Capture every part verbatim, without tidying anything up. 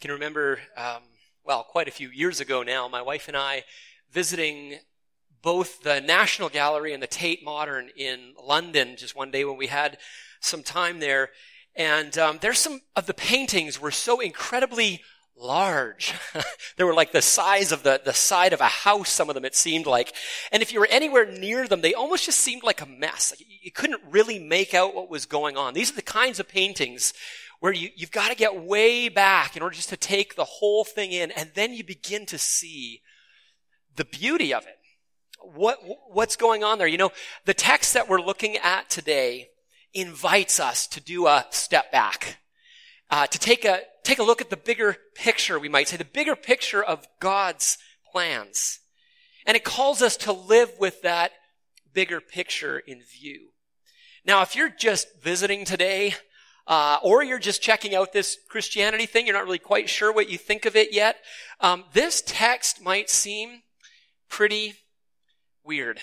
can remember, um, well, quite a few years ago now, my wife and I visiting both the National Gallery and the Tate Modern in London just one day when we had some time there. And um, there's some of the paintings were so incredibly large. They were like the size of the, the side of a house, some of them, it seemed like. And if you were anywhere near them, they almost just seemed like a mess. Like, you couldn't really make out what was going on. These are the kinds of paintings where you, you've got to get way back in order just to take the whole thing in, and then you begin to see the beauty of it. What, what's going on there? You know, the text that we're looking at today invites us to do a step back, uh, to take a take a look at the bigger picture, we might say, the bigger picture of God's plans. And it calls us to live with that bigger picture in view. Now, if you're just visiting today, uh, or you're just checking out this Christianity thing, you're not really quite sure what you think of it yet, um, this text might seem pretty weird.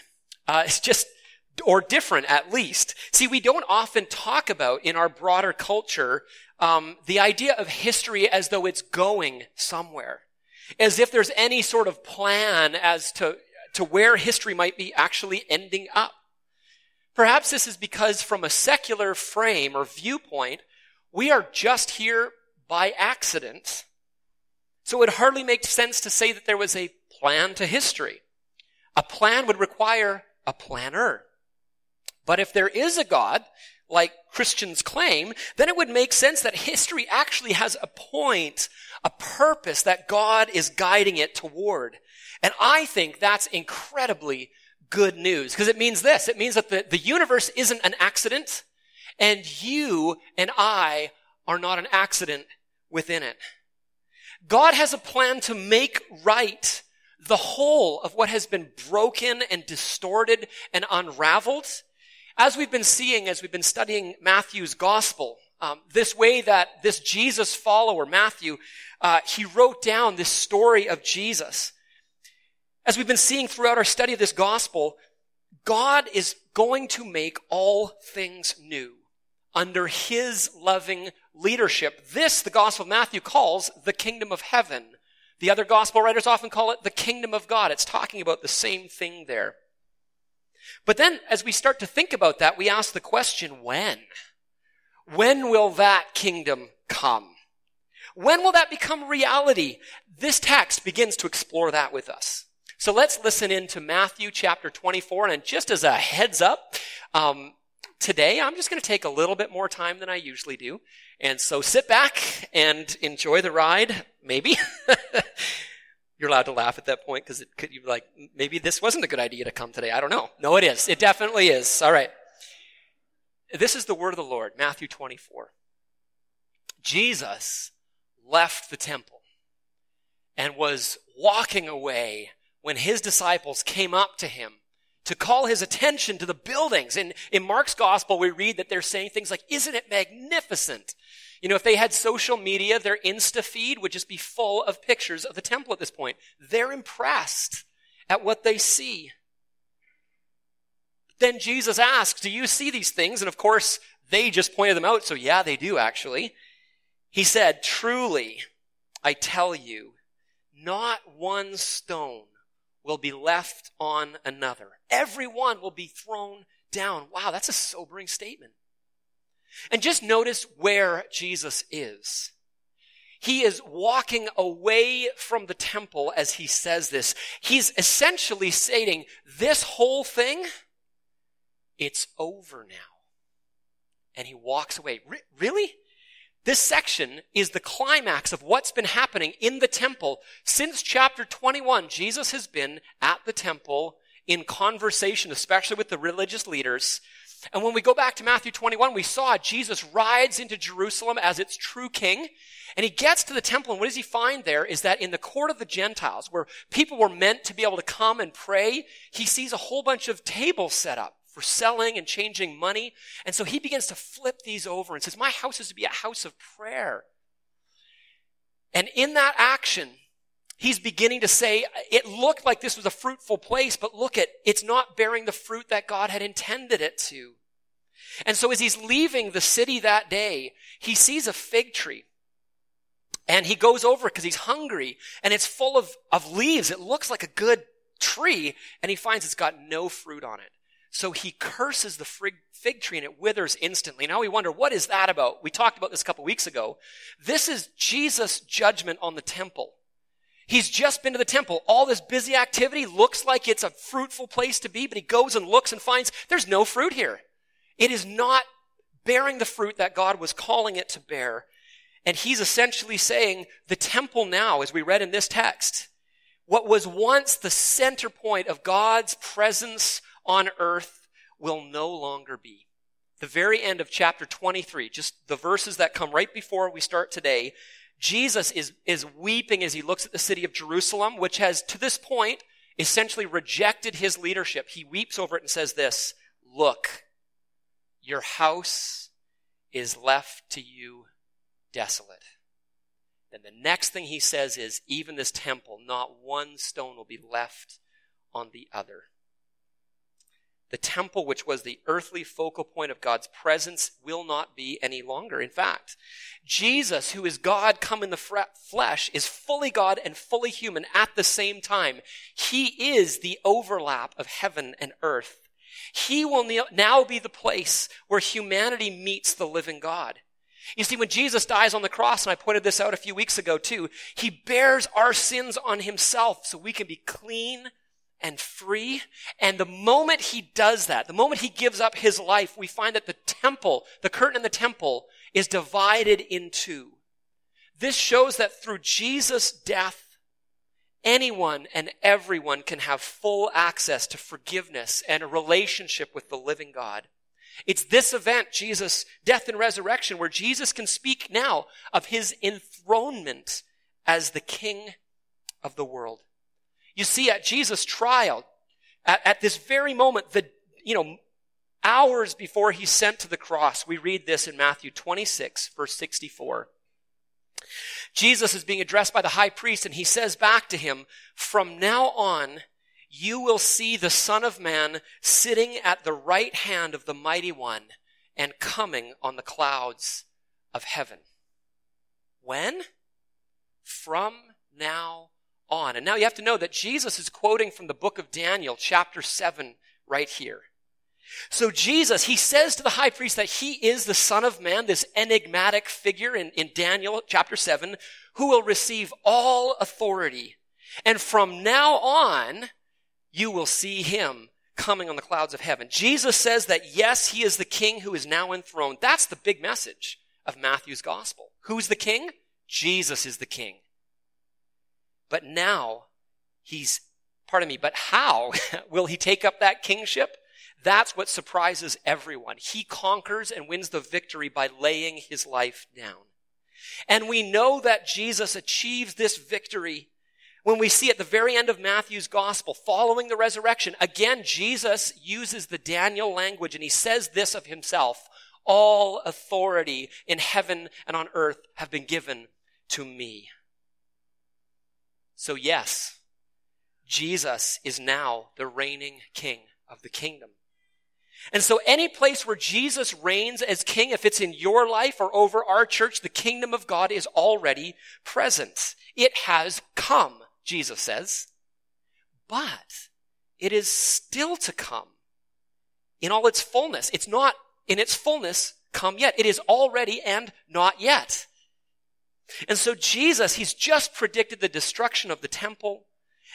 Uh, it's just, or different at least. See, we don't often talk about in our broader culture um, the idea of history as though it's going somewhere, as if there's any sort of plan as to, to where history might be actually ending up. Perhaps this is because from a secular frame or viewpoint, we are just here by accident. So it would hardly make sense to say that there was a plan to history. A plan would require a planner. But if there is a God, like Christians claim, then it would make sense that history actually has a point, a purpose that God is guiding it toward. And I think that's incredibly good news, because it means this. It means that the, the universe isn't an accident, and you and I are not an accident within it. God has a plan to make right the whole of what has been broken and distorted and unraveled. As we've been seeing, as we've been studying Matthew's gospel, um, this way that this Jesus follower, Matthew, uh, he wrote down this story of Jesus. As we've been seeing throughout our study of this gospel, God is going to make all things new under his loving leadership. This, the gospel of Matthew calls the kingdom of heaven. The other gospel writers often call it the kingdom of God. It's talking about the same thing there. But then, as we start to think about that, we ask the question, when? When will that kingdom come? When will that become reality? This text begins to explore that with us. So let's listen in to Matthew chapter twenty-four. And just as a heads up, um, today I'm just going to take a little bit more time than I usually do. And so sit back and enjoy the ride, maybe. You're allowed to laugh at that point because it could, you'd be like, maybe this wasn't a good idea to come today. I don't know. No, it is. It definitely is. All right. This is the word of the Lord, Matthew twenty-four. Jesus left the temple and was walking away when his disciples came up to him to call his attention to the buildings. And in Mark's gospel, we read that they're saying things like, isn't it magnificent? You know, if they had social media, their Insta feed would just be full of pictures of the temple at this point. They're impressed at what they see. Then Jesus asks, do you see these things? And of course, they just pointed them out. So yeah, they do actually. He said, truly, I tell you, not one stone will be left on another. Every one will be thrown down. Wow, that's a sobering statement. And just notice where Jesus is. He is walking away from the temple as he says this. He's essentially stating, this whole thing, it's over now. And he walks away. Re- really? This section is the climax of what's been happening in the temple. Since chapter twenty-one, Jesus has been at the temple in conversation, especially with the religious leaders. And when we go back to Matthew twenty-one, we saw Jesus rides into Jerusalem as its true king. And he gets to the temple, and what does he find there is that in the court of the Gentiles, where people were meant to be able to come and pray, he sees a whole bunch of tables set up for selling and changing money. And so he begins to flip these over and says, my house is to be a house of prayer. And in that action, he's beginning to say, it looked like this was a fruitful place, but look at, it's not bearing the fruit that God had intended it to. And so as he's leaving the city that day, he sees a fig tree And he goes over because he's hungry, and it's full of, of leaves. It looks like a good tree, and he finds it's got no fruit on it. So he curses the fig tree, and it withers instantly. Now we wonder, what is that about? We talked about this a couple weeks ago. This is Jesus' judgment on the temple. He's just been to the temple. All this busy activity looks like it's a fruitful place to be, but he goes and looks and finds there's no fruit here. It is not bearing the fruit that God was calling it to bear. And he's essentially saying the temple now, as we read in this text, what was once the center point of God's presence on earth will no longer be. The very end of chapter twenty-three, just the verses that come right before we start today, Jesus is, is weeping as he looks at the city of Jerusalem, which has, to this point, essentially rejected his leadership. He weeps over it and says this, "Look, your house is left to you desolate." Then the next thing he says is, even this temple, not one stone will be left on the other. The temple, which was the earthly focal point of God's presence, will not be any longer. In fact, Jesus, who is God come in the f- flesh, is fully God and fully human at the same time. He is the overlap of heaven and earth. He will ne- now be the place where humanity meets the living God. You see, when Jesus dies on the cross, and I pointed this out a few weeks ago too, he bears our sins on himself so we can be clean and free. And the moment he does that, the moment he gives up his life, we find that the temple, the curtain in the temple, is divided in two. This shows that through Jesus' death, anyone and everyone can have full access to forgiveness and a relationship with the living God. It's this event, Jesus' death and resurrection, where Jesus can speak now of his enthronement as the King of the world. You see, at Jesus' trial, at, at this very moment, the you know, hours before he's sent to the cross, we read this in Matthew twenty-six, verse sixty-four. Jesus is being addressed by the high priest, and he says back to him, "From now on, you will see the Son of Man sitting at the right hand of the Mighty One and coming on the clouds of heaven." When? From now on. And now you have to know that Jesus is quoting from the book of Daniel, chapter seven, right here. So Jesus, he says to the high priest that he is the Son of Man, this enigmatic figure in, in Daniel chapter seven, who will receive all authority. And from now on, you will see him coming on the clouds of heaven. Jesus says that, yes, he is the king who is now enthroned. That's the big message of Matthew's gospel. Who's the king? Jesus is the king. But now he's, pardon me, but how will he take up that kingship? That's what surprises everyone. He conquers and wins the victory by laying his life down. And we know that Jesus achieves this victory when we see at the very end of Matthew's gospel, following the resurrection, again, Jesus uses the Daniel language, and he says this of himself, "All authority in heaven and on earth have been given to me." So yes, Jesus is now the reigning king of the kingdom. And so any place where Jesus reigns as king, if it's in your life or over our church, the kingdom of God is already present. It has come, Jesus says, but it is still to come in all its fullness. It's not in its fullness come yet. It is already and not yet. And so Jesus, he's just predicted the destruction of the temple,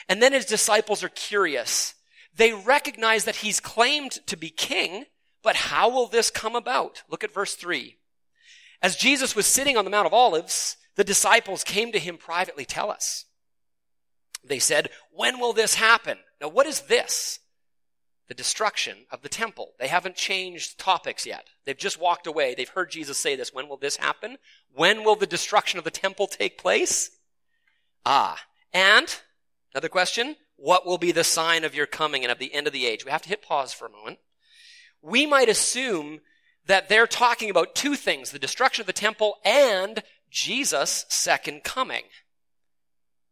and then his disciples are curious. They recognize that he's claimed to be king, but how will this come about? Look at verse three. "As Jesus was sitting on the Mount of Olives, the disciples came to him privately. Tell us." They said, "When will this happen?" Now, what is this? The destruction of the temple. They haven't changed topics yet. They've just walked away. They've heard Jesus say this. When will this happen? When will the destruction of the temple take place? Ah, and another question. "What will be the sign of your coming and of the end of the age?" We have to hit pause for a moment. We might assume that they're talking about two things, the destruction of the temple and Jesus' second coming.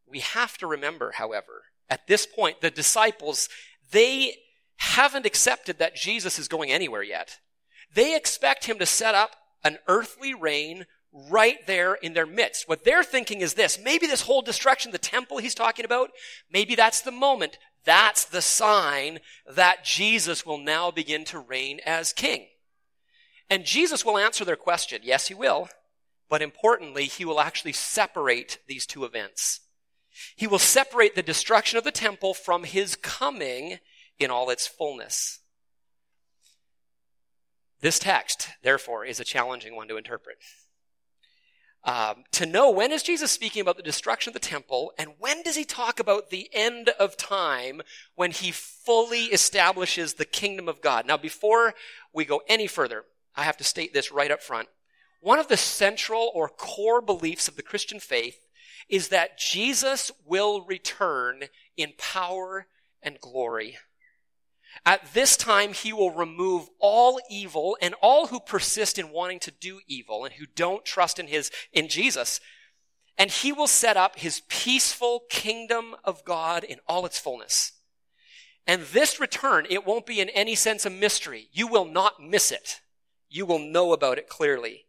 We have to remember, however, at this point, the disciples, they haven't accepted that Jesus is going anywhere yet. They expect him to set up an earthly reign right there in their midst. What they're thinking is this: maybe this whole destruction, the temple he's talking about, maybe that's the moment. That's the sign that Jesus will now begin to reign as king. And Jesus will answer their question. Yes, he will. But importantly, he will actually separate these two events. He will separate the destruction of the temple from his coming in all its fullness. This text, therefore, is a challenging one to interpret. Um, to know, when is Jesus speaking about the destruction of the temple, and when does he talk about the end of time when he fully establishes the kingdom of God? Now, before we go any further, I have to state this right up front. One of the central or core beliefs of the Christian faith is that Jesus will return in power and glory. At this time, he will remove all evil, and all who persist in wanting to do evil and who don't trust in his, in Jesus. And he will set up his peaceful kingdom of God in all its fullness. And this return, it won't be in any sense a mystery. You will not miss it. You will know about it clearly.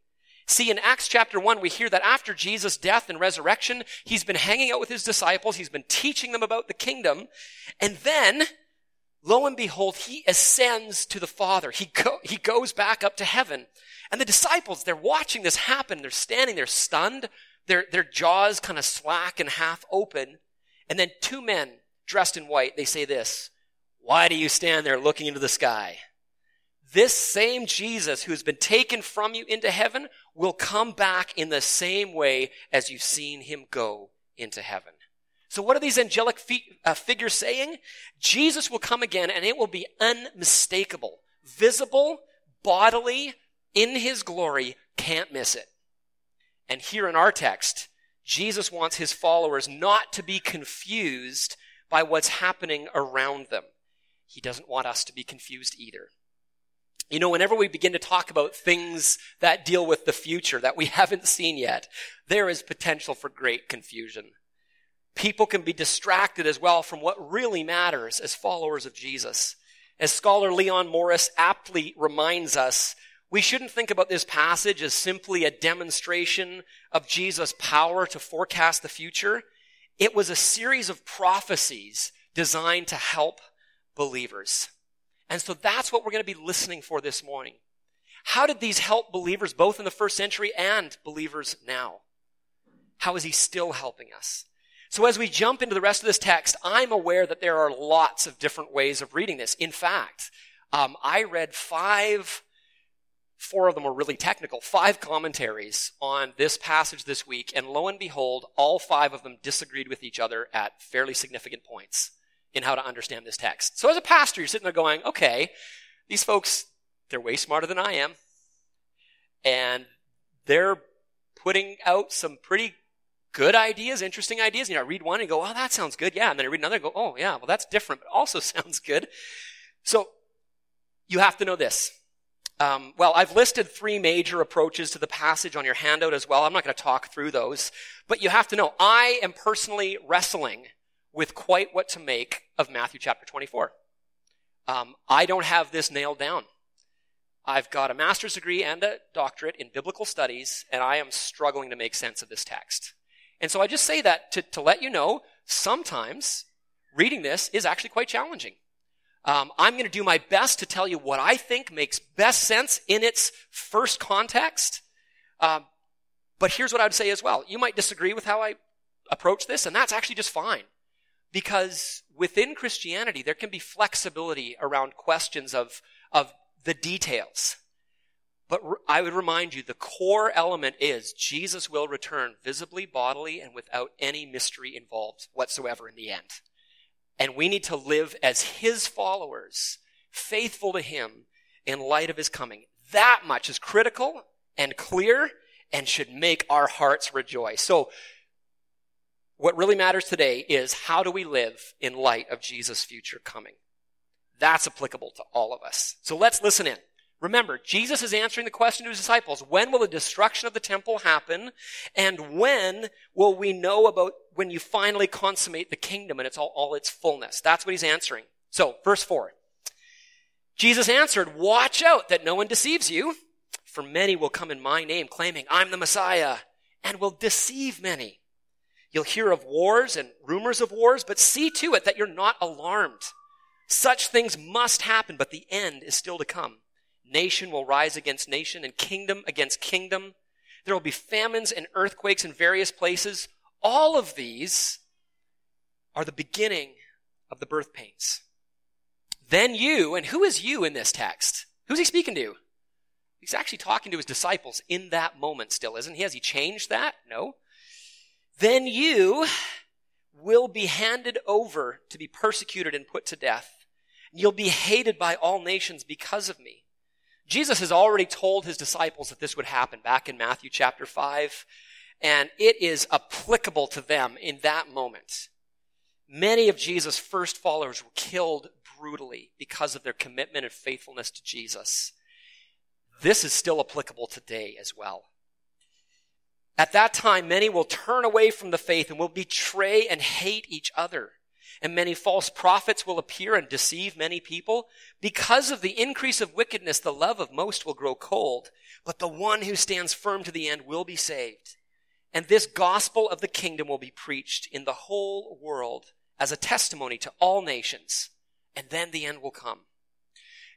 See, in Acts chapter one, we hear that after Jesus' death and resurrection, he's been hanging out with his disciples. He's been teaching them about the kingdom. And then, lo and behold, he ascends to the Father. He go, he goes back up to heaven. And the disciples, they're watching this happen. They're standing there stunned. Their, their jaws kind of slack and half open. And then two men dressed in white, they say this: "Why do you stand there looking into the sky? This same Jesus who has been taken from you into heaven will come back in the same way as you've seen him go into heaven." So what are these angelic fe- uh, figures saying? Jesus will come again, and it will be unmistakable. Visible, bodily, in his glory, can't miss it. And here in our text, Jesus wants his followers not to be confused by what's happening around them. He doesn't want us to be confused either. You know, whenever we begin to talk about things that deal with the future that we haven't seen yet, there is potential for great confusion. People can be distracted as well from what really matters as followers of Jesus. As scholar Leon Morris aptly reminds us, we shouldn't think about this passage as simply a demonstration of Jesus' power to forecast the future. It was a series of prophecies designed to help believers. And so that's what we're going to be listening for this morning. How did these help believers both in the first century and believers now? How is he still helping us? So as we jump into the rest of this text, I'm aware that there are lots of different ways of reading this. In fact, um, I read five, four of them were really technical, five commentaries on this passage this week, and lo and behold, all five of them disagreed with each other at fairly significant points in how to understand this text. So as a pastor, you're sitting there going, okay, these folks, they're way smarter than I am, and they're putting out some pretty good ideas, interesting ideas. You know, I read one and go, oh, that sounds good. Yeah. And then I read another and go, oh, yeah, well, that's different, but also sounds good. So you have to know this. Um, well, I've listed three major approaches to the passage on your handout as well. I'm not going to talk through those, but you have to know I am personally wrestling with quite what to make of Matthew chapter twenty-four. Um, I don't have this nailed down. I've got a master's degree and a doctorate in biblical studies, and I am struggling to make sense of this text. And so I just say that to, to let you know, sometimes reading this is actually quite challenging. Um, I'm going to do my best to tell you what I think makes best sense in its first context. Um, but here's what I would say as well. You might disagree with how I approach this, and that's actually just fine. Because within Christianity, there can be flexibility around questions of, of the details. But I would remind you, the core element is Jesus will return visibly, bodily, and without any mystery involved whatsoever in the end. And we need to live as his followers, faithful to him in light of his coming. That much is critical and clear and should make our hearts rejoice. So what really matters today is, how do we live in light of Jesus' future coming? That's applicable to all of us. So let's listen in. Remember, Jesus is answering the question to his disciples: when will the destruction of the temple happen? And when will we know about when you finally consummate the kingdom and it's all, all its fullness? That's what he's answering. So, verse four. Jesus answered, "Watch out that no one deceives you, For many will come in my name, claiming, I'm the Messiah, and will deceive many. You'll hear of wars and rumors of wars, but see to it that you're not alarmed. Such things must happen, but the end is still to come. Nation will rise against nation, and kingdom against kingdom. There will be famines and earthquakes in various places. All of these are the beginning of the birth pains. Then you, and who is you in this text? Who's he speaking to? He's actually talking to his disciples in that moment still, isn't he? Has he changed that? No. Then you will be handed over to be persecuted and put to death. You'll be hated by all nations because of me. Jesus has already told his disciples that this would happen back in Matthew chapter five, and it is applicable to them in that moment. Many of Jesus' first followers were killed brutally because of their commitment and faithfulness to Jesus. This is still applicable today as well. At that time, many will turn away from the faith and will betray and hate each other. And many false prophets will appear and deceive many people. Because of the increase of wickedness, the love of most will grow cold. But the one who stands firm to the end will be saved. And this gospel of the kingdom will be preached in the whole world as a testimony to all nations. And then the end will come.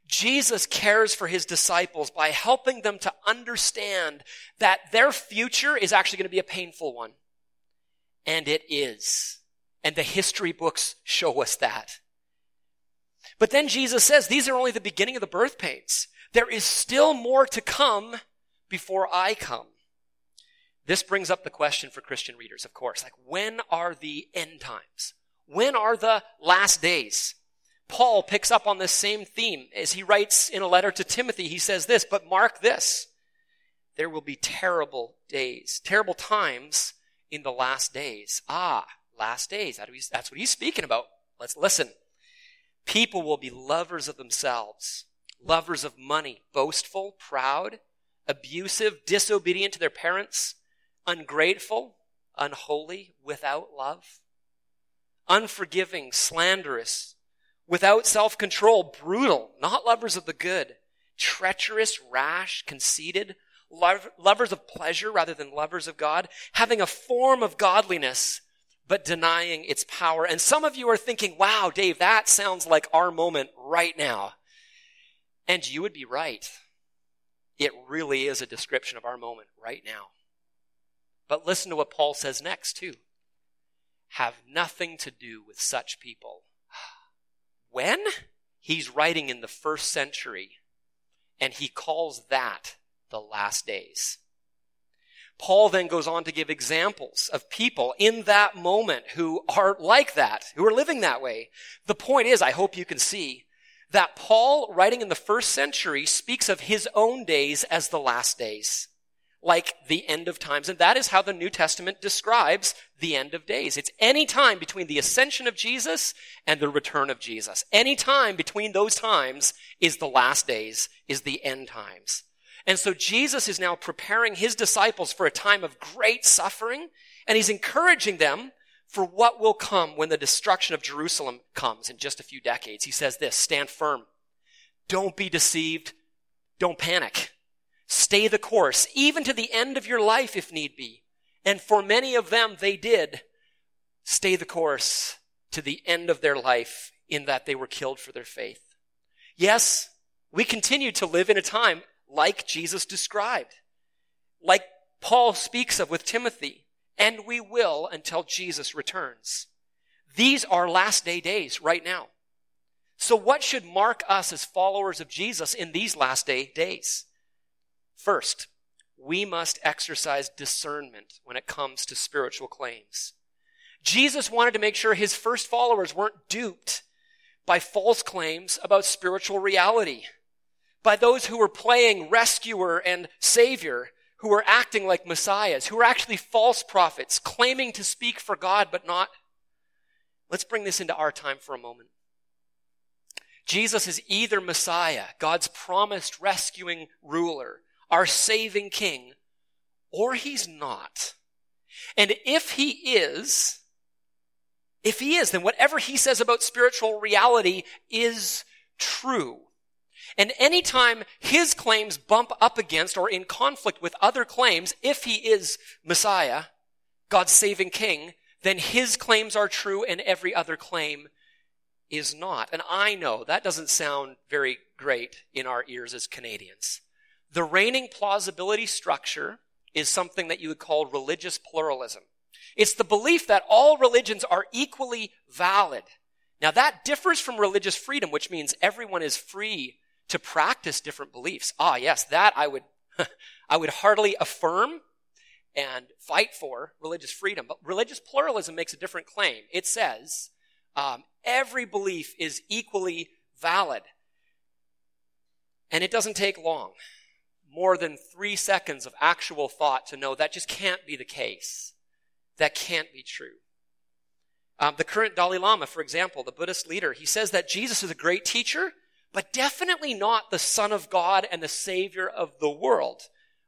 Jesus cares for his disciples by helping them to understand that their future is actually going to be a painful one. And it is. And the history books show us that. But then Jesus says, these are only the beginning of the birth pains. There is still more to come before I come. This brings up the question for Christian readers, of course. Like, when are the end times? When are the last days? Paul picks up on this same theme as he writes in a letter to Timothy. He says this, but mark this, there will be terrible days, terrible times in the last days. Ah, last days, that's what he's speaking about. Let's listen. People will be lovers of themselves, lovers of money, boastful, proud, abusive, disobedient to their parents, ungrateful, unholy, without love, unforgiving, slanderous, without self-control, brutal, not lovers of the good, treacherous, rash, conceited, lov- lovers of pleasure rather than lovers of God, having a form of godliness, but denying its power. And some of you are thinking, wow, Dave, that sounds like our moment right now. And you would be right. It really is a description of our moment right now. But listen to what Paul says next, too. Have nothing to do with such people. When? He's writing in the first century, and he calls that the last days. Paul then goes on to give examples of people in that moment who are like that, who are living that way. The point is, I hope you can see, that Paul, writing in the first century, speaks of his own days as the last days, like the end of times. And that is how the New Testament describes the end of days. It's any time between the ascension of Jesus and the return of Jesus. Any time between those times is the last days, is the end times. And so Jesus is now preparing his disciples for a time of great suffering, and he's encouraging them for what will come when the destruction of Jerusalem comes in just a few decades. He says this, stand firm. Don't be deceived. Don't panic. Stay the course, even to the end of your life if need be. And for many of them, they did stay the course to the end of their life in that they were killed for their faith. Yes, we continue to live in a time like Jesus described, like Paul speaks of with Timothy, and we will until Jesus returns. These are last day days right now. So what should mark us as followers of Jesus in these last day days? First, we must exercise discernment when it comes to spiritual claims. Jesus wanted to make sure his first followers weren't duped by false claims about spiritual reality, by those who were playing rescuer and savior, who were acting like messiahs, who were actually false prophets, claiming to speak for God but not. Let's bring this into our time for a moment. Jesus is either Messiah, God's promised rescuing ruler, our saving king, or he's not. And if he is, if he is, then whatever he says about spiritual reality is true. And anytime his claims bump up against or in conflict with other claims, if he is Messiah, God's saving king, then his claims are true and every other claim is not. And I know that doesn't sound very great in our ears as Canadians. The reigning plausibility structure is something that you would call religious pluralism. It's the belief that all religions are equally valid. Now, that differs from religious freedom, which means everyone is free to practice different beliefs. Ah, yes, that I would, I would heartily affirm and fight for religious freedom. But religious pluralism makes a different claim. It says um, every belief is equally valid. And it doesn't take long, more than three seconds of actual thought to know that just can't be the case. That can't be true. Um, the current Dalai Lama, for example, the Buddhist leader, he says that Jesus is a great teacher, but definitely not the Son of God and the Savior of the world.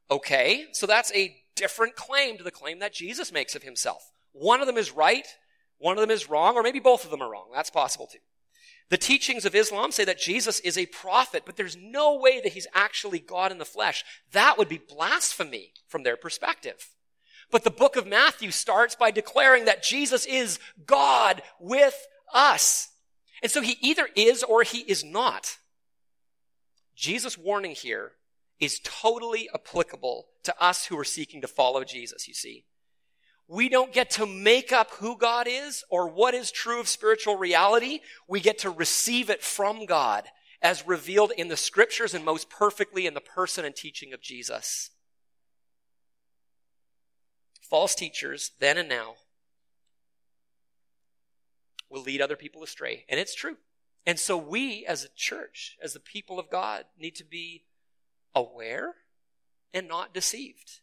Okay, so that's a different claim to the claim that Jesus makes of himself. One of them is right, one of them is wrong, or maybe both of them are wrong. That's possible too. The teachings of Islam say that Jesus is a prophet, but there's no way that he's actually God in the flesh. That would be blasphemy from their perspective. But the book of Matthew starts by declaring that Jesus is God with us. And so he either is or he is not. Jesus' warning here is totally applicable to us who are seeking to follow Jesus, you see. We don't get to make up who God is or what is true of spiritual reality. We get to receive it from God as revealed in the scriptures and most perfectly in the person and teaching of Jesus. False teachers, then and now, will lead other people astray. And it's true. And so we, as a church, as the people of God, need to be aware and not deceived.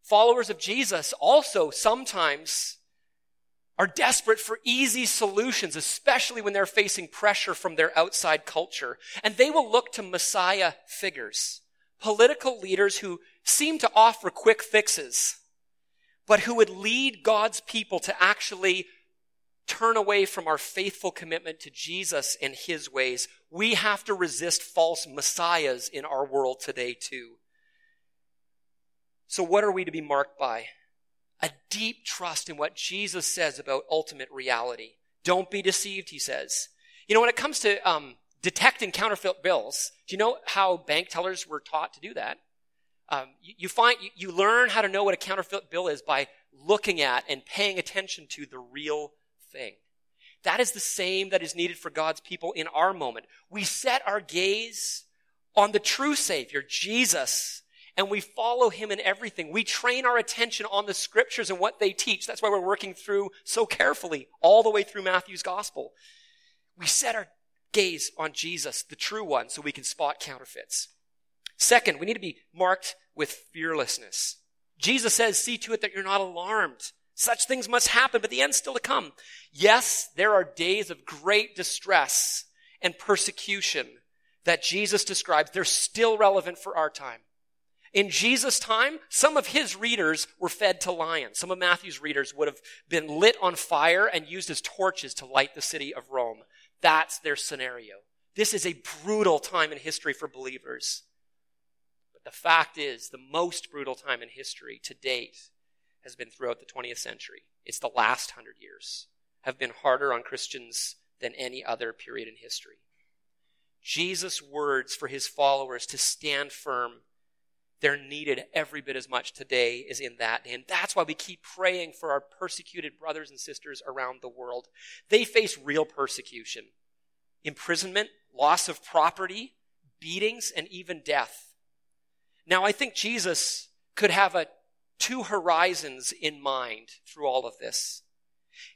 Followers of Jesus also sometimes are desperate for easy solutions, especially when they're facing pressure from their outside culture. And they will look to Messiah figures, political leaders who seem to offer quick fixes, but who would lead God's people to actually turn away from our faithful commitment to Jesus and his ways. We have to resist false messiahs in our world today too. So what are we to be marked by? A deep trust in what Jesus says about ultimate reality. Don't be deceived, he says. You know, when it comes to um, detecting counterfeit bills, do you know how bank tellers were taught to do that? Um, you, you find you, you learn how to know what a counterfeit bill is by looking at and paying attention to the real thing. That is the same that is needed for God's people in our moment. We set our gaze on the true Savior, Jesus, and we follow him in everything. We train our attention on the scriptures and what they teach. That's why we're working through so carefully all the way through Matthew's gospel. We set our gaze on Jesus, the true one, so we can spot counterfeits. Second, we need to be marked with fearlessness. Jesus says, see to it that you're not alarmed. Such things must happen, but the end's still to come. Yes, there are days of great distress and persecution that Jesus describes. They're still relevant for our time. In Jesus' time, some of his readers were fed to lions. Some of Matthew's readers would have been lit on fire and used as torches to light the city of Rome. That's their scenario. This is a brutal time in history for believers. The fact is, the most brutal time in history to date has been throughout the twentieth century. It's the last hundred years have been harder on Christians than any other period in history. Jesus' words for his followers to stand firm, they're needed every bit as much today as in that. And that's why we keep praying for our persecuted brothers and sisters around the world. They face real persecution, imprisonment, loss of property, beatings, and even death. Now, I think Jesus could have a two horizons in mind through all of this.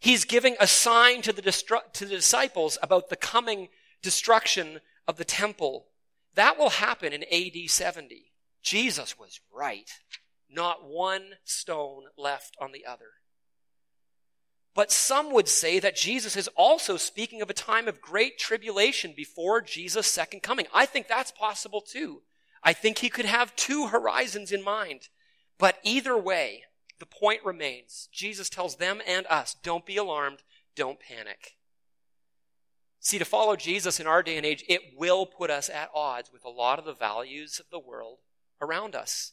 He's giving a sign to the distru- to the disciples about the coming destruction of the temple. That will happen in A D seventy. Jesus was right. Not one stone left on the other. But some would say that Jesus is also speaking of a time of great tribulation before Jesus' second coming. I think that's possible too. I think he could have two horizons in mind. But either way, the point remains. Jesus tells them and us, don't be alarmed, don't panic. See, to follow Jesus in our day and age, it will put us at odds with a lot of the values of the world around us.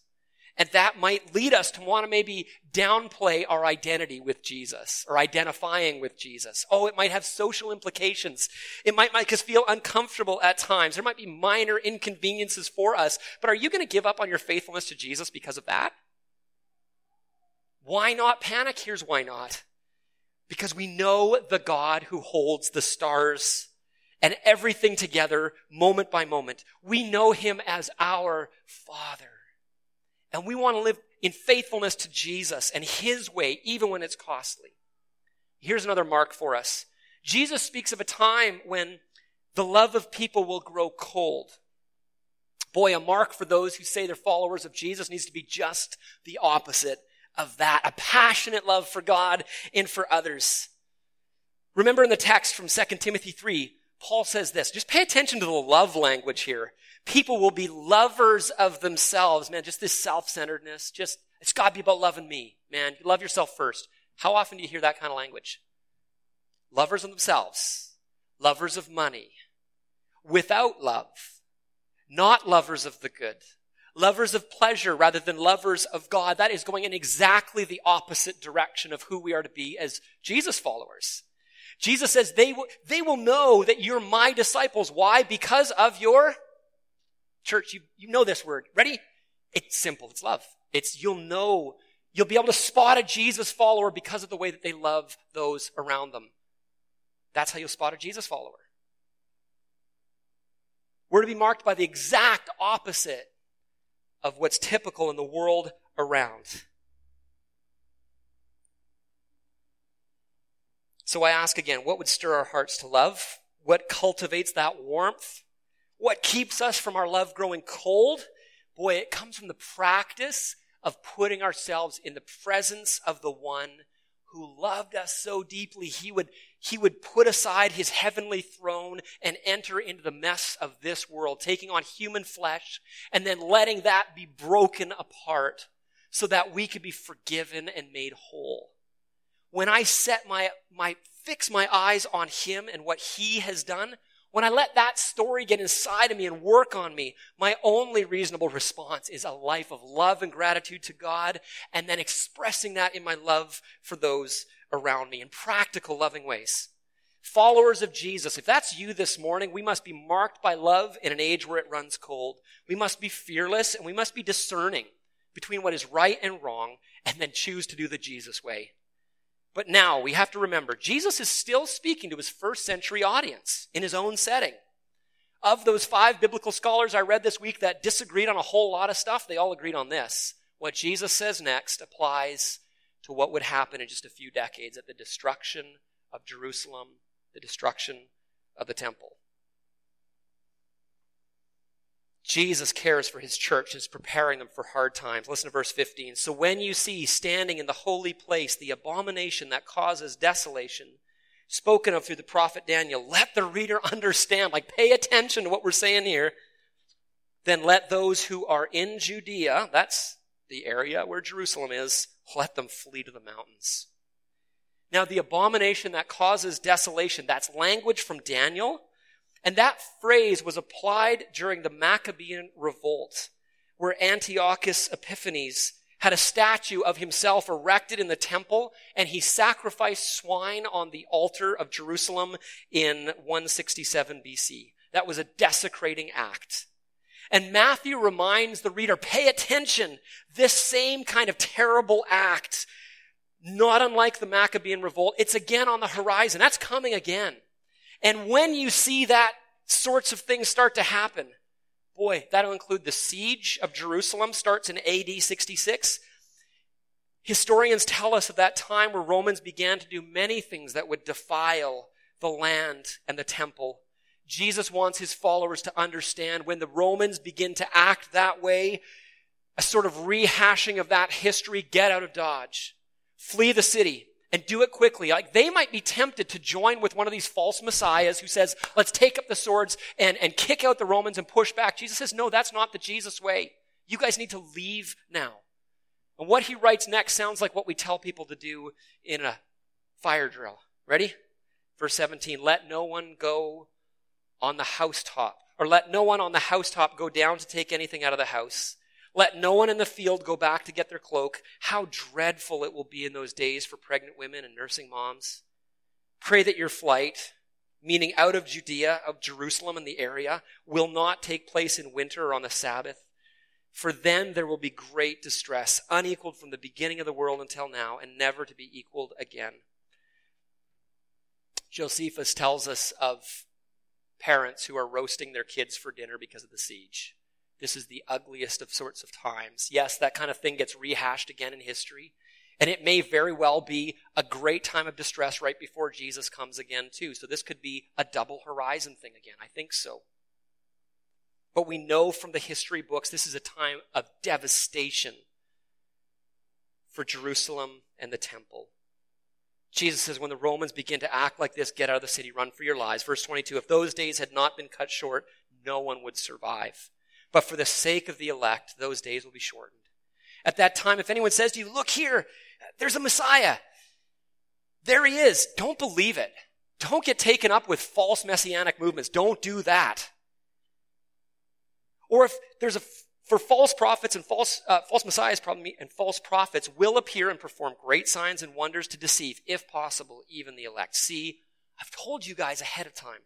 And that might lead us to want to maybe downplay our identity with Jesus or identifying with Jesus. Oh, it might have social implications. It might make us feel uncomfortable at times. There might be minor inconveniences for us. But are you going to give up on your faithfulness to Jesus because of that? Why not panic? Here's why not. Because we know the God who holds the stars and everything together moment by moment. We know him as our Father. And we want to live in faithfulness to Jesus and his way, even when it's costly. Here's another mark for us. Jesus speaks of a time when the love of people will grow cold. Boy, a mark for those who say they're followers of Jesus needs to be just the opposite of that. A passionate love for God and for others. Remember in the text from Second Timothy three, Paul says this. Just pay attention to the love language here. People will be lovers of themselves. Man, just this self-centeredness. Just, it's got to be about loving me, man. Love yourself first. How often do you hear that kind of language? Lovers of themselves. Lovers of money. Without love. Not lovers of the good. Lovers of pleasure rather than lovers of God. That is going in exactly the opposite direction of who we are to be as Jesus followers. Jesus says, they will, they will know that you're my disciples. Why? Because of your... Church, you, you know this word. Ready? It's simple. It's love. It's you'll know. You'll be able to spot a Jesus follower because of the way that they love those around them. That's how you'll spot a Jesus follower. We're to be marked by the exact opposite of what's typical in the world around. So I ask again, what would stir our hearts to love? What cultivates that warmth? What keeps us from our love growing cold? Boy, it comes from the practice of putting ourselves in the presence of the one who loved us so deeply, he would, he would put aside his heavenly throne and enter into the mess of this world, taking on human flesh and then letting that be broken apart so that we could be forgiven and made whole. When I set my, my, fix my eyes on him and what he has done, when I let that story get inside of me and work on me, my only reasonable response is a life of love and gratitude to God, and then expressing that in my love for those around me in practical, loving ways. Followers of Jesus, if that's you this morning, we must be marked by love in an age where it runs cold. We must be fearless, and we must be discerning between what is right and wrong, and then choose to do the Jesus way. But now we have to remember, Jesus is still speaking to his first century audience in his own setting. Of those five biblical scholars I read this week that disagreed on a whole lot of stuff, they all agreed on this. What Jesus says next applies to what would happen in just a few decades at the destruction of Jerusalem, the destruction of the temple. Jesus cares for his church and is preparing them for hard times. Listen to verse fifteen. So when you see standing in the holy place the abomination that causes desolation, spoken of through the prophet Daniel, let the reader understand, like pay attention to what we're saying here. Then let those who are in Judea, that's the area where Jerusalem is, let them flee to the mountains. Now the abomination that causes desolation, that's language from Daniel. And that phrase was applied during the Maccabean Revolt, where Antiochus Epiphanes had a statue of himself erected in the temple, and he sacrificed swine on the altar of Jerusalem in one sixty-seven B C. That was a desecrating act. And Matthew reminds the reader, pay attention, this same kind of terrible act, not unlike the Maccabean Revolt, it's again on the horizon. That's coming again. And when you see that sorts of things start to happen, boy, that'll include the siege of Jerusalem starts in A D sixty-six. Historians tell us of that time where Romans began to do many things that would defile the land and the temple. Jesus wants his followers to understand when the Romans begin to act that way, a sort of rehashing of that history, get out of Dodge, flee the city. And do it quickly. Like they might be tempted to join with one of these false messiahs who says, let's take up the swords and, and kick out the Romans and push back. Jesus says, no, that's not the Jesus way. You guys need to leave now. And what he writes next sounds like what we tell people to do in a fire drill. Ready? verse seventeen, let no one go on the housetop, or let no one on the housetop go down to take anything out of the house. Let no one in the field go back to get their cloak. How dreadful it will be in those days for pregnant women and nursing moms. Pray that your flight, meaning out of Judea, of Jerusalem and the area, will not take place in winter or on the Sabbath. For then there will be great distress, unequaled from the beginning of the world until now, and never to be equaled again. Josephus tells us of parents who are roasting their kids for dinner because of the siege. This is the ugliest of sorts of times. Yes, that kind of thing gets rehashed again in history. And it may very well be a great time of distress right before Jesus comes again too. So this could be a double horizon thing again. I think so. But we know from the history books, this is a time of devastation for Jerusalem and the temple. Jesus says, when the Romans begin to act like this, get out of the city, run for your lives. verse twenty-two, if those days had not been cut short, no one would survive. But for the sake of the elect, those days will be shortened. At that time, if anyone says to you, look here, there's a Messiah. There he is. Don't believe it. Don't get taken up with false messianic movements. Don't do that. Or if there's a, for false prophets and false, uh, false messiahs, pardon me, and false prophets will appear and perform great signs and wonders to deceive, if possible, even the elect. See, I've told you guys ahead of time.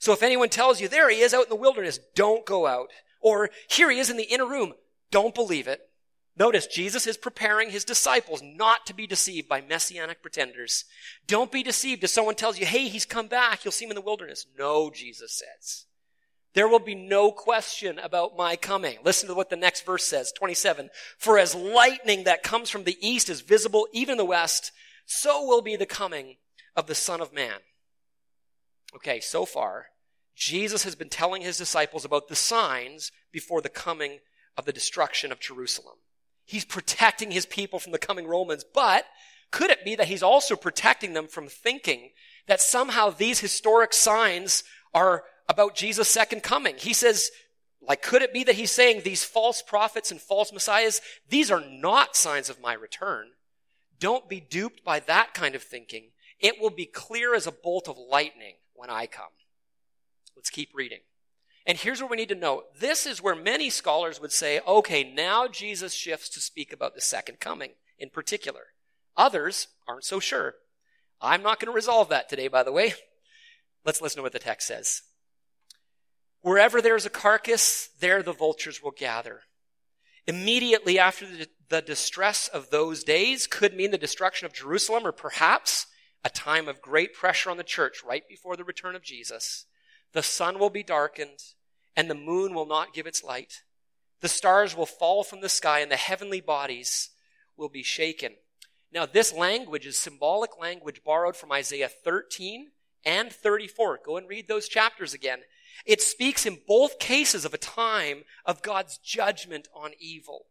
So if anyone tells you, there he is out in the wilderness, don't go out. Or here he is in the inner room. Don't believe it. Notice, Jesus is preparing his disciples not to be deceived by messianic pretenders. Don't be deceived if someone tells you, hey, he's come back. You'll see him in the wilderness. No, Jesus says. There will be no question about my coming. Listen to what the next verse says, twenty-seven. For as lightning that comes from the east is visible even in the west, so will be the coming of the Son of Man. Okay, so far, Jesus has been telling his disciples about the signs before the coming of the destruction of Jerusalem. He's protecting his people from the coming Romans, but could it be that he's also protecting them from thinking that somehow these historic signs are about Jesus' second coming? He says, like, could it be that he's saying these false prophets and false messiahs, these are not signs of my return. Don't be duped by that kind of thinking. It will be clear as a bolt of lightning when I come. Let's keep reading. And here's what we need to know. This is where many scholars would say, okay, now Jesus shifts to speak about the second coming in particular. Others aren't so sure. I'm not going to resolve that today, by the way. Let's listen to what the text says. Wherever there is a carcass, there the vultures will gather. Immediately after the, the distress of those days could mean the destruction of Jerusalem, or perhaps a time of great pressure on the church right before the return of Jesus. The sun will be darkened, and the moon will not give its light. The stars will fall from the sky, and the heavenly bodies will be shaken. Now, this language is symbolic language borrowed from Isaiah thirteen and thirty-four. Go and read those chapters again. It speaks in both cases of a time of God's judgment on evil.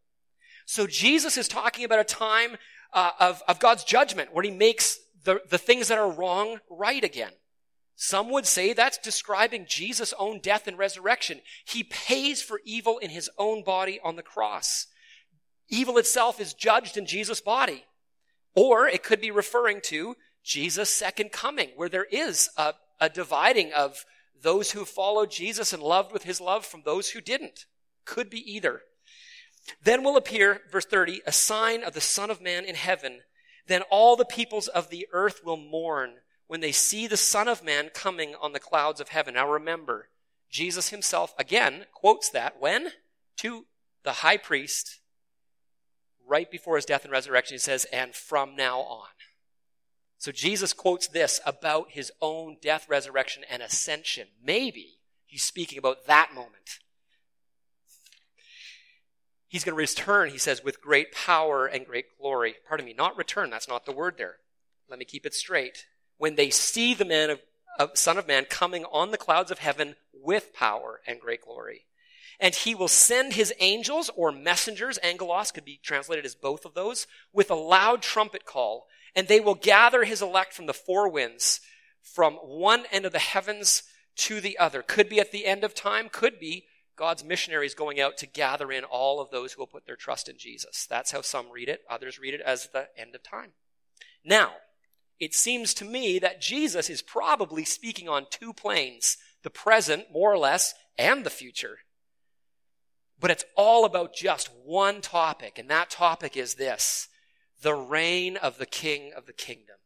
So Jesus is talking about a time uh, of, of God's judgment where he makes the, the things that are wrong right again. Some would say that's describing Jesus' own death and resurrection. He pays for evil in his own body on the cross. Evil itself is judged in Jesus' body. Or it could be referring to Jesus' second coming, where there is a, a dividing of those who followed Jesus and loved with his love from those who didn't. Could be either. Then will appear, verse thirty, a sign of the Son of Man in heaven. Then all the peoples of the earth will mourn when they see the Son of Man coming on the clouds of heaven. Now remember, Jesus himself again quotes that when? To the high priest, right before his death and resurrection, he says, and from now on. So Jesus quotes this about his own death, resurrection, and ascension. Maybe he's speaking about that moment. He's going to return, he says, with great power and great glory. Pardon me, not return, that's not the word there. Let me keep it straight. When they see the man of, of, Son of Man coming on the clouds of heaven with power and great glory. And he will send his angels or messengers, angelos could be translated as both of those, with a loud trumpet call. And they will gather his elect from the four winds, from one end of the heavens to the other. Could be at the end of time, could be God's missionaries going out to gather in all of those who will put their trust in Jesus. That's how some read it. Others read it as the end of time. Now, it seems to me that Jesus is probably speaking on two planes, the present, more or less, and the future. But it's all about just one topic, and that topic is this: the reign of the King of the kingdom.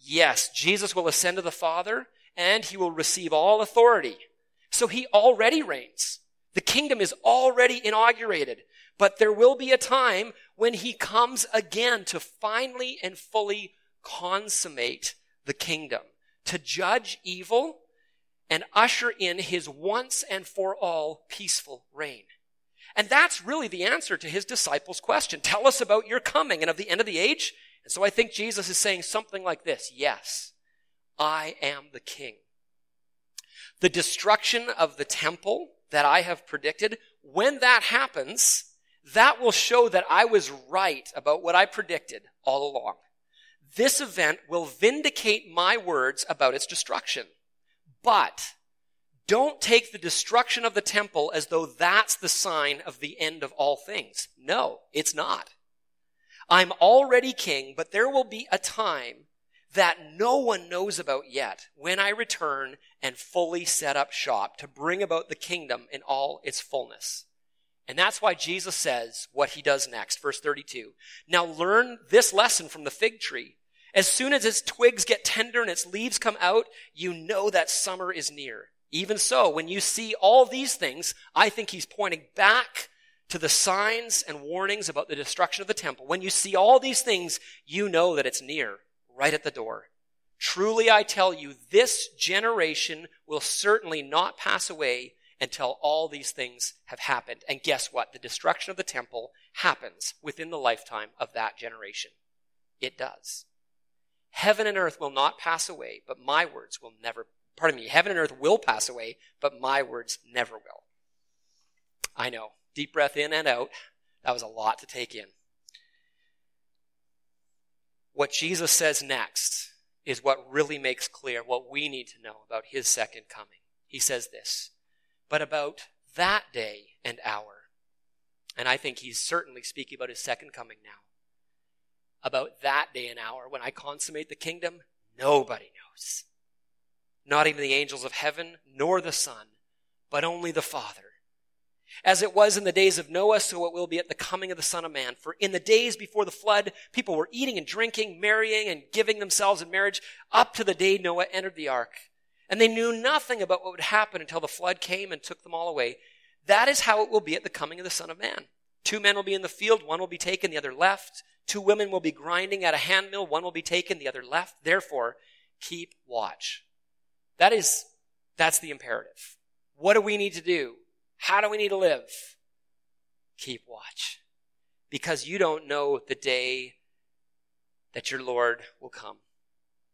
Yes, Jesus will ascend to the Father, and he will receive all authority. So he already reigns. The kingdom is already inaugurated. But there will be a time when he comes again to finally and fully consummate the kingdom, to judge evil and usher in his once and for all peaceful reign. And that's really the answer to his disciples' question. Tell us about your coming and of the end of the age. And so I think Jesus is saying something like this. Yes, I am the king. The destruction of the temple that I have predicted, when that happens, that will show that I was right about what I predicted all along. This event will vindicate my words about its destruction. But don't take the destruction of the temple as though that's the sign of the end of all things. No, it's not. I'm already king, but there will be a time that no one knows about yet when I return and fully set up shop to bring about the kingdom in all its fullness. And that's why Jesus says what he does next, verse thirty-two. Now learn this lesson from the fig tree. As soon as its twigs get tender and its leaves come out, you know that summer is near. Even so, when you see all these things, I think he's pointing back to the signs and warnings about the destruction of the temple. When you see all these things, you know that it's near, right at the door. Truly, I tell you, this generation will certainly not pass away until all these things have happened. And guess what? The destruction of the temple happens within the lifetime of that generation. It does. Heaven and earth will not pass away, but my words will never, pardon me, heaven and earth will pass away, but my words never will. I know. Deep breath in and out. That was a lot to take in. What Jesus says next is what really makes clear what we need to know about his second coming. He says this, but about that day and hour, and I think he's certainly speaking about his second coming now, about that day and hour when I consummate the kingdom, nobody knows. Not even the angels of heaven, nor the Son, but only the Father. As it was in the days of Noah, so it will be at the coming of the Son of Man. For in the days before the flood, people were eating and drinking, marrying and giving themselves in marriage, up to the day Noah entered the ark. And they knew nothing about what would happen until the flood came and took them all away. That is how it will be at the coming of the Son of Man. Two men will be in the field, one will be taken, the other left. Two women will be grinding at a handmill, one will be taken, the other left. Therefore, keep watch. That is, that's the imperative. What do we need to do? How do we need to live? Keep watch. Because you don't know the day that your Lord will come.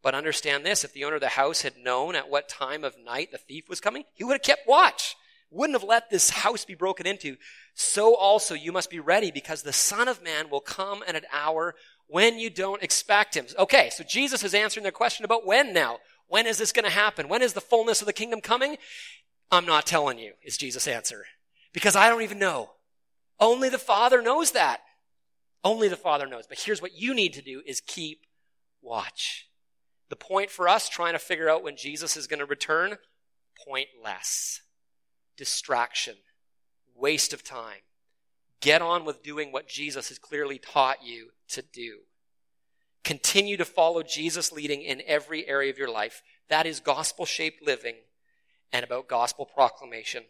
But understand this, if the owner of the house had known at what time of night the thief was coming, he would have kept watch. Wouldn't have let this house be broken into. So also you must be ready, because the Son of Man will come at an hour when you don't expect him. Okay, so Jesus is answering their question about when now. When is this going to happen? When is the fullness of the kingdom coming? I'm not telling you, is Jesus' answer. Because I don't even know. Only the Father knows that. Only the Father knows. But here's what you need to do is keep watch. The point for us trying to figure out when Jesus is going to return, pointless. Distraction. Waste of time. Get on with doing what Jesus has clearly taught you to do. Continue to follow Jesus leading in every area of your life. That is gospel-shaped living. And about gospel proclamation.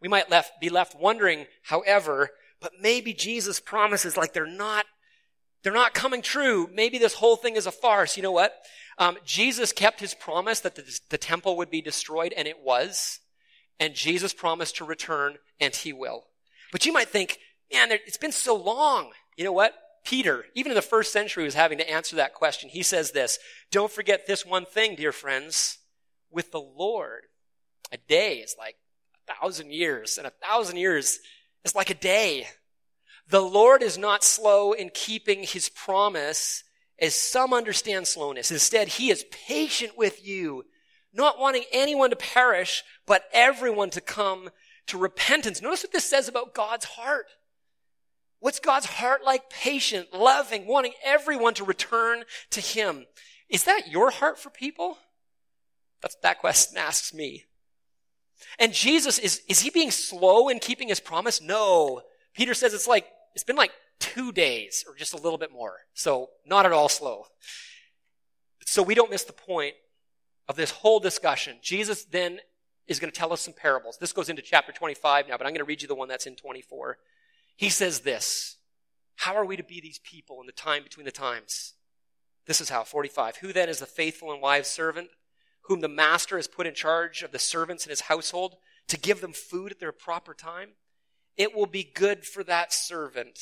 We might left, be left wondering, however, but maybe Jesus' promises, like they're not, they're not coming true. Maybe this whole thing is a farce. You know what? Um, Jesus kept his promise that the, the temple would be destroyed, and it was. And Jesus promised to return, and he will. But you might think, man, there, it's been so long. You know what? Peter, even in the first century, was having to answer that question. He says this, don't forget this one thing, dear friends. With the Lord, a day is like a thousand years, and a thousand years is like a day. The Lord is not slow in keeping his promise, as some understand slowness. Instead, he is patient with you, not wanting anyone to perish, but everyone to come to repentance. Notice what this says about God's heart. What's God's heart like? Patient, loving, wanting everyone to return to him. Is that your heart for people? That's, that question asks me. And Jesus, is, is he being slow in keeping his promise? No. Peter says it's like, it's been like two days or just a little bit more. So not at all slow. So we don't miss the point of this whole discussion. Jesus then is going to tell us some parables. This goes into chapter twenty-five now, but I'm going to read you the one that's in twenty-four. He says this, how are we to be these people in the time between the times? This is how, forty-five. Who then is the faithful and wise servant whom the master has put in charge of the servants in his household to give them food at their proper time? It will be good for that servant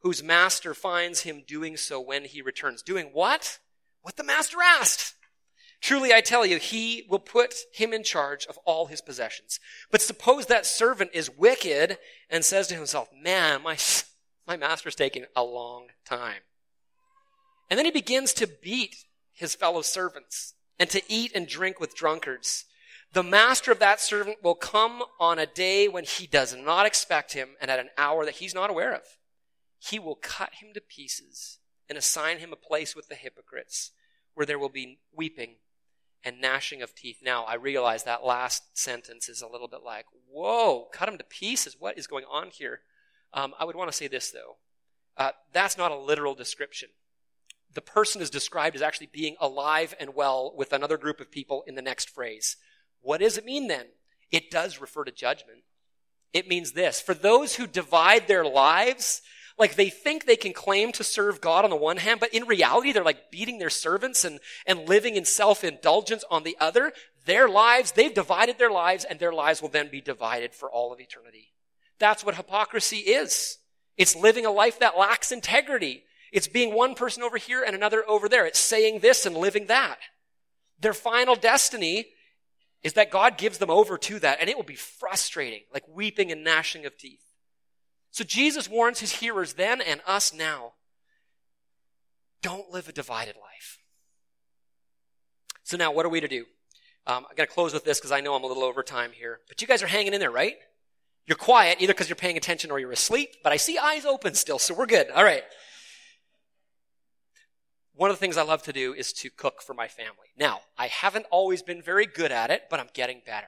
whose master finds him doing so when he returns. Doing what? What the master asked. Truly, I tell you, he will put him in charge of all his possessions. But suppose that servant is wicked and says to himself, man, my, my master's taking a long time. And then he begins to beat his fellow servants and to eat and drink with drunkards. The master of that servant will come on a day when he does not expect him and at an hour that he's not aware of. He will cut him to pieces and assign him a place with the hypocrites where there will be weeping and gnashing of teeth. Now, I realize that last sentence is a little bit like, whoa, cut him to pieces. What is going on here? Um, I would want to say this, though. Uh, that's not a literal description. The person is described as actually being alive and well with another group of people in the next phrase. What does it mean then? It does refer to judgment. It means this. For those who divide their lives, like they think they can claim to serve God on the one hand, but in reality, they're like beating their servants and, and living in self-indulgence on the other. Their lives, they've divided their lives, and their lives will then be divided for all of eternity. That's what hypocrisy is. It's living a life that lacks integrity. It's being one person over here and another over there. It's saying this and living that. Their final destiny is that God gives them over to that, and it will be frustrating, like weeping and gnashing of teeth. So Jesus warns his hearers then and us now, don't live a divided life. So now what are we to do? Um, I'm going to close with this because I know I'm a little over time here. But you guys are hanging in there, right? You're quiet either because you're paying attention or you're asleep, but I see eyes open still, so we're good. All right. One of the things I love to do is to cook for my family. Now, I haven't always been very good at it, but I'm getting better.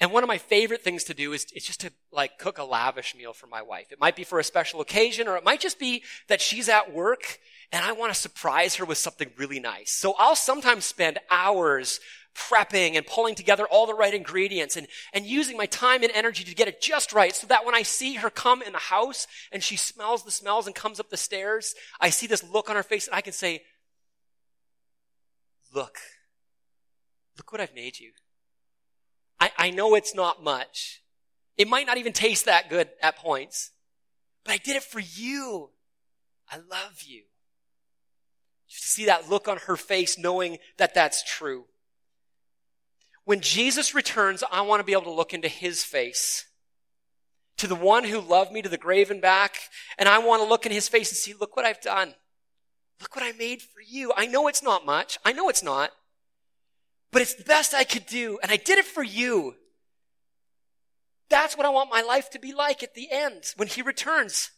And one of my favorite things to do is, is just to like cook a lavish meal for my wife. It might be for a special occasion, or it might just be that she's at work and I want to surprise her with something really nice. So I'll sometimes spend hours prepping and pulling together all the right ingredients and, and using my time and energy to get it just right so that when I see her come in the house and she smells the smells and comes up the stairs, I see this look on her face and I can say, look, look what I've made you. I, I know it's not much. It might not even taste that good at points, but I did it for you. I love you. Just to see that look on her face, knowing that that's true. When Jesus returns, I want to be able to look into his face, to the one who loved me to the grave and back, and I want to look in his face and see, look what I've done. Look what I made for you. I know it's not much. I know it's not, but it's the best I could do, and I did it for you. That's what I want my life to be like at the end, when he returns.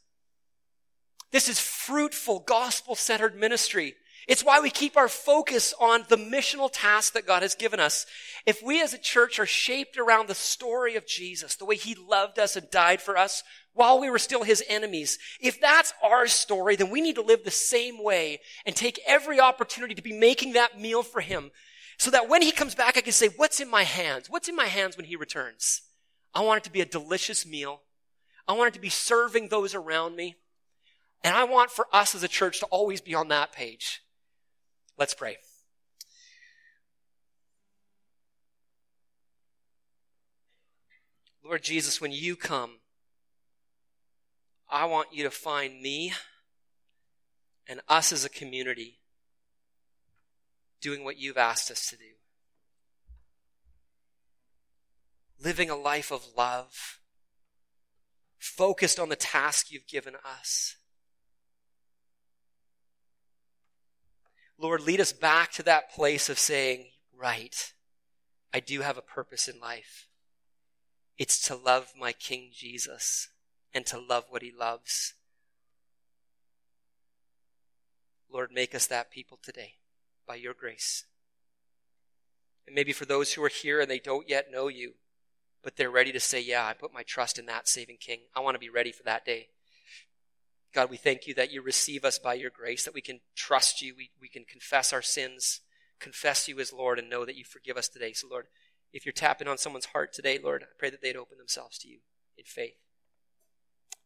This is fruitful, gospel-centered ministry. It's why we keep our focus on the missional task that God has given us. If we as a church are shaped around the story of Jesus, the way he loved us and died for us while we were still his enemies, if that's our story, then we need to live the same way and take every opportunity to be making that meal for him so that when he comes back, I can say, what's in my hands? What's in my hands when he returns? I want it to be a delicious meal. I want it to be serving those around me. And I want for us as a church to always be on that page. Let's pray. Lord Jesus, when you come, I want you to find me and us as a community doing what you've asked us to do. Living a life of love, focused on the task you've given us. Lord, lead us back to that place of saying, right, I do have a purpose in life. It's to love my King Jesus and to love what he loves. Lord, make us that people today by your grace. And maybe for those who are here and they don't yet know you, but they're ready to say, yeah, I put my trust in that saving King. I want to be ready for that day. God, we thank you that you receive us by your grace, that we can trust you, we, we can confess our sins, confess you as Lord, and know that you forgive us today. So, Lord, if you're tapping on someone's heart today, Lord, I pray that they'd open themselves to you in faith.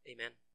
Amen.